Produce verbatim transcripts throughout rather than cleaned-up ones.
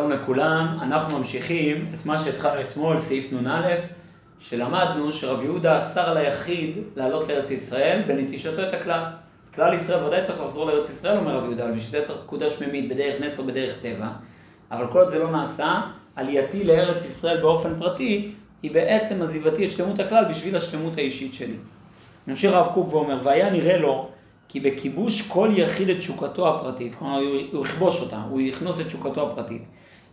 שלום לכולם, אנחנו ממשיכים את מה שהתחלנו אתמול, סעיף נ"א, שלמדנו שרב יהודה אסר על היחיד לעלות לארץ ישראל בנטישתו את הכלל. כלל ישראל ודאי צריך לחזור לארץ ישראל, אומר רב יהודה, ובשביל זה צריך פקודה שממית בדרך נס או בדרך טבע. אבל כל עוד זה לא נעשה, עלייתי לארץ ישראל באופן פרטי היא בעצם עזיבתי את שלמות הכלל בשביל השלמות האישית שלי. ממשיך רב קוק ואומר, והיה נראה לו כי בכיבוש כל יחיד את שוקתו הפרטית, כלומר הוא יכבוש אותה, הוא יכנוס את שוקתו הפרטית,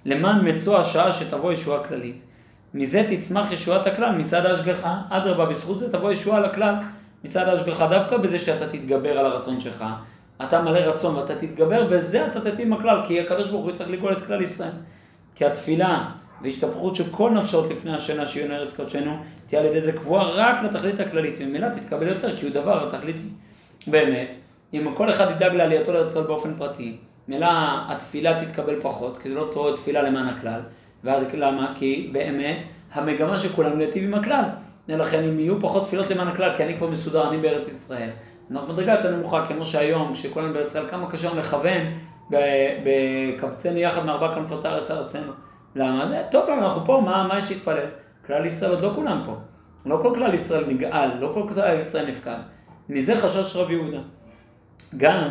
למען מצוא השעה שתבוא ישועה כללית. מזה תצמח ישועת הכלל מצד ההשגחה, אדרבה בזכות זה תבוא ישועה לכלל מצד ההשגחה, דווקא בזה שאתה תתגבר על הרצון שלך, אתה מלא רצון ואתה תתגבר, וזה אתה תתאים הכלל, כי הקדוש ברוך הוא צריך לגאול את כלל ישראל. כי התפילה והשתפכות שכל נפשות לפני השינה שיהיו ארץ קודשנו, תהיה על ידי זה קבועה רק לתכלית הכללית, וממילא תתקבל יותר, כי הוא דבר התכליתי. באמת, אם כל אחד ידאג לעלייתו לארץ ישראל באופן פרטי, ממילא התפילה תתקבל פחות, כי זה לא תורה תפילה למען הכלל. ולמה? כי באמת המגמה שכולם להיטיב עם הכלל. לכן אם יהיו פחות תפילות למען הכלל, כי אני כבר מסודר, אני בארץ ישראל. אנחנו מדרגה יותר נמוכה, כמו שהיום, כשכולנו בארץ ישראל, כמה קשה לכוון בקבצנו יחד מארבע כנפות הארץ ארצנו. למה? טוב, למה אנחנו פה, מה, מה יש להתפלל? כלל ישראל עוד לא כולם פה. לא כל כלל ישראל נגאל, לא כל כלל ישראל נפקד. מזה חשש רב יהודה. גם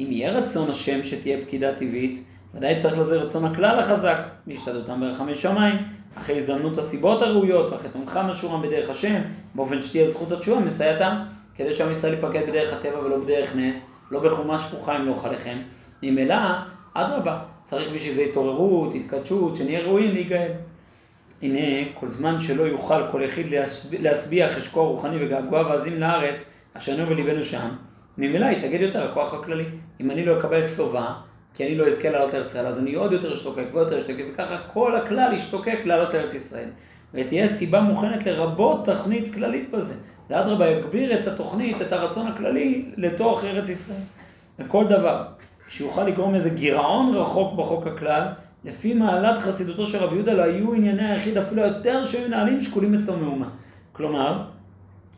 אם יהיה רצון השם שתהיה פקידה טבעית, ודאי צריך לזה רצון הכלל החזק, להשתדלותם ברחמי שמיים, אחרי הזדמנות הסיבות הראויות, ואחרי תומך משורם בדרך השם, באופן שתהיה זכות התשובה מסייעתם, כדי שעם ישראל ייפקד בדרך הטבע ולא בדרך נס, לא בחומה שפוכה אם לא אוכליכם. אם אלא, אדרבה, צריך בשביל זה התעוררות, התקדשות, שנהיה ראויים להיגאל. הנה, כל זמן שלא יוכל כל יחיד להשביע חשקו הרוחני וגעגועיו העזים לארץ, אשרנו וליבנו שם, ממילא יתאגד יותר הכוח הכללי. אם אני לא אקבל סובה, כי אני לא אזכה לעלות לארץ ישראל, אז אני עוד יותר אשתוקק ועוד יותר אשתוקק, וככה כל הכלל ישתוקק לעלות לארץ ישראל. ותהיה סיבה מוכנת לרבות תכנית כללית בזה. ואדרבה יגביר את התוכנית, את הרצון הכללי, לתוך ארץ ישראל. לכל דבר, שיוכל לגרום איזה גירעון רחוק בחוק הכלל, לפי מעלת חסידותו של רב יהודה, לא היו ענייני היחיד אפילו יותר שהיו נעלים שקולים אצלו מאומה. כלומר,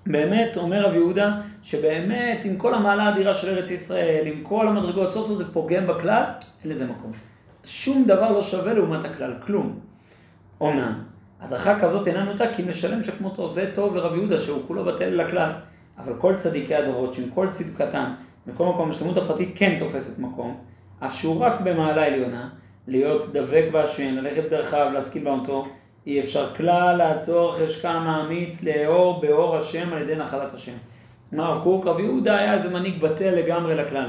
באמת, אומר רב יהודה, שבאמת עם כל המעלה האדירה של ארץ ישראל, עם כל המדרגות סוף סוף זה פוגם בכלל, אין לזה מקום. שום דבר לא שווה לעומת הכלל, כלום. אומנם, הדרכה כזאת אינה נוטה, כי משלם שכמותו זה טוב לרב יהודה, שהוא כולו בטל לכלל. אבל כל צדיקי הדורות, שעם כל צדקתם, מכל מקום, השלמות הפרטית כן תופסת מקום, אף שהוא רק במעלה עליונה, להיות דבק בהשם, ללכת דרכיו, להשכיל בעונתו, אי אפשר כלל לעצור חשקה מאמיץ לאור באור השם על ידי נחלת השם. הרב קוק, רב יהודה היה איזה מנהיג בטל לגמרי לכלל.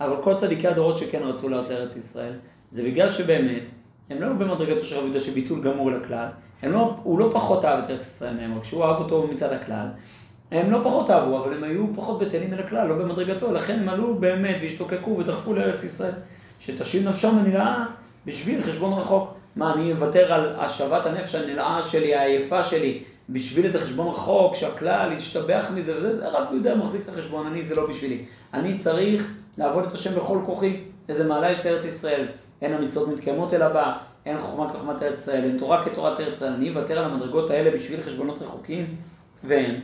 אבל כל צדיקי הדורות שכן רצו לעלות לארץ ישראל, זה בגלל שבאמת, הם לא היו במדרגתו של רב יהודה שביטול גמור לכלל, לא, הוא לא פחות אהב את ארץ ישראל מהם, רק שהוא אהב אותו מצד הכלל, הם לא פחות אהבו, אבל הם היו פחות בטלים אל הכלל, לא במדרגתו, לכן הם עלו באמת והשתוקקו ודחפו לארץ ישראל, שתשיב נפשם הנלאה בשביל חשבון רחוק. מה, אני מוותר על השבת הנפש הנלאה שלי, העייפה שלי, בשביל את החשבון רחוק, שהכלל ישתבח מזה וזה, זה הרב יהודה מחזיק את החשבון, אני, זה לא בשבילי. אני צריך לעבוד את השם בכל כוחי, איזה מעלה יש לארץ ישראל, אין המצוות מתקיימות אל הבא, אין חוכמה כחוכמת ארץ ישראל, אין תורה כתורת ארץ ישראל, אני מוותר על המדרגות האלה בשביל חשבונות רחוקים, והם,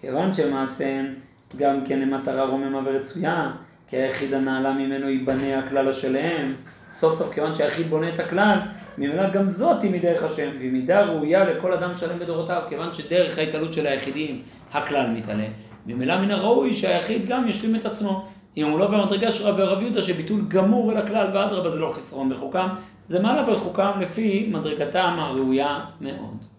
כיוון שמעשיהם גם כן למטרה רוממה ורצויה, כי היחיד הנעלה ממנו ייבנה הכלל השלהם, סוף סוף כיוון שהיחיד בונה את הכלל, ממילא גם זאת היא מדרך השם, והיא מידה ראויה לכל אדם שלם בדורותיו, כיוון שדרך ההתעלות של היחידים, הכלל מתעלה. ממילא מן הראוי שהיחיד גם ישלים את עצמו. אם הוא לא במדרגה של רב יהודה שביטול גמור אל הכלל, ואדרבה זה לא חיסרון בחוקם, זה מעלה בחוקם לפי מדרגתם הראויה מאוד.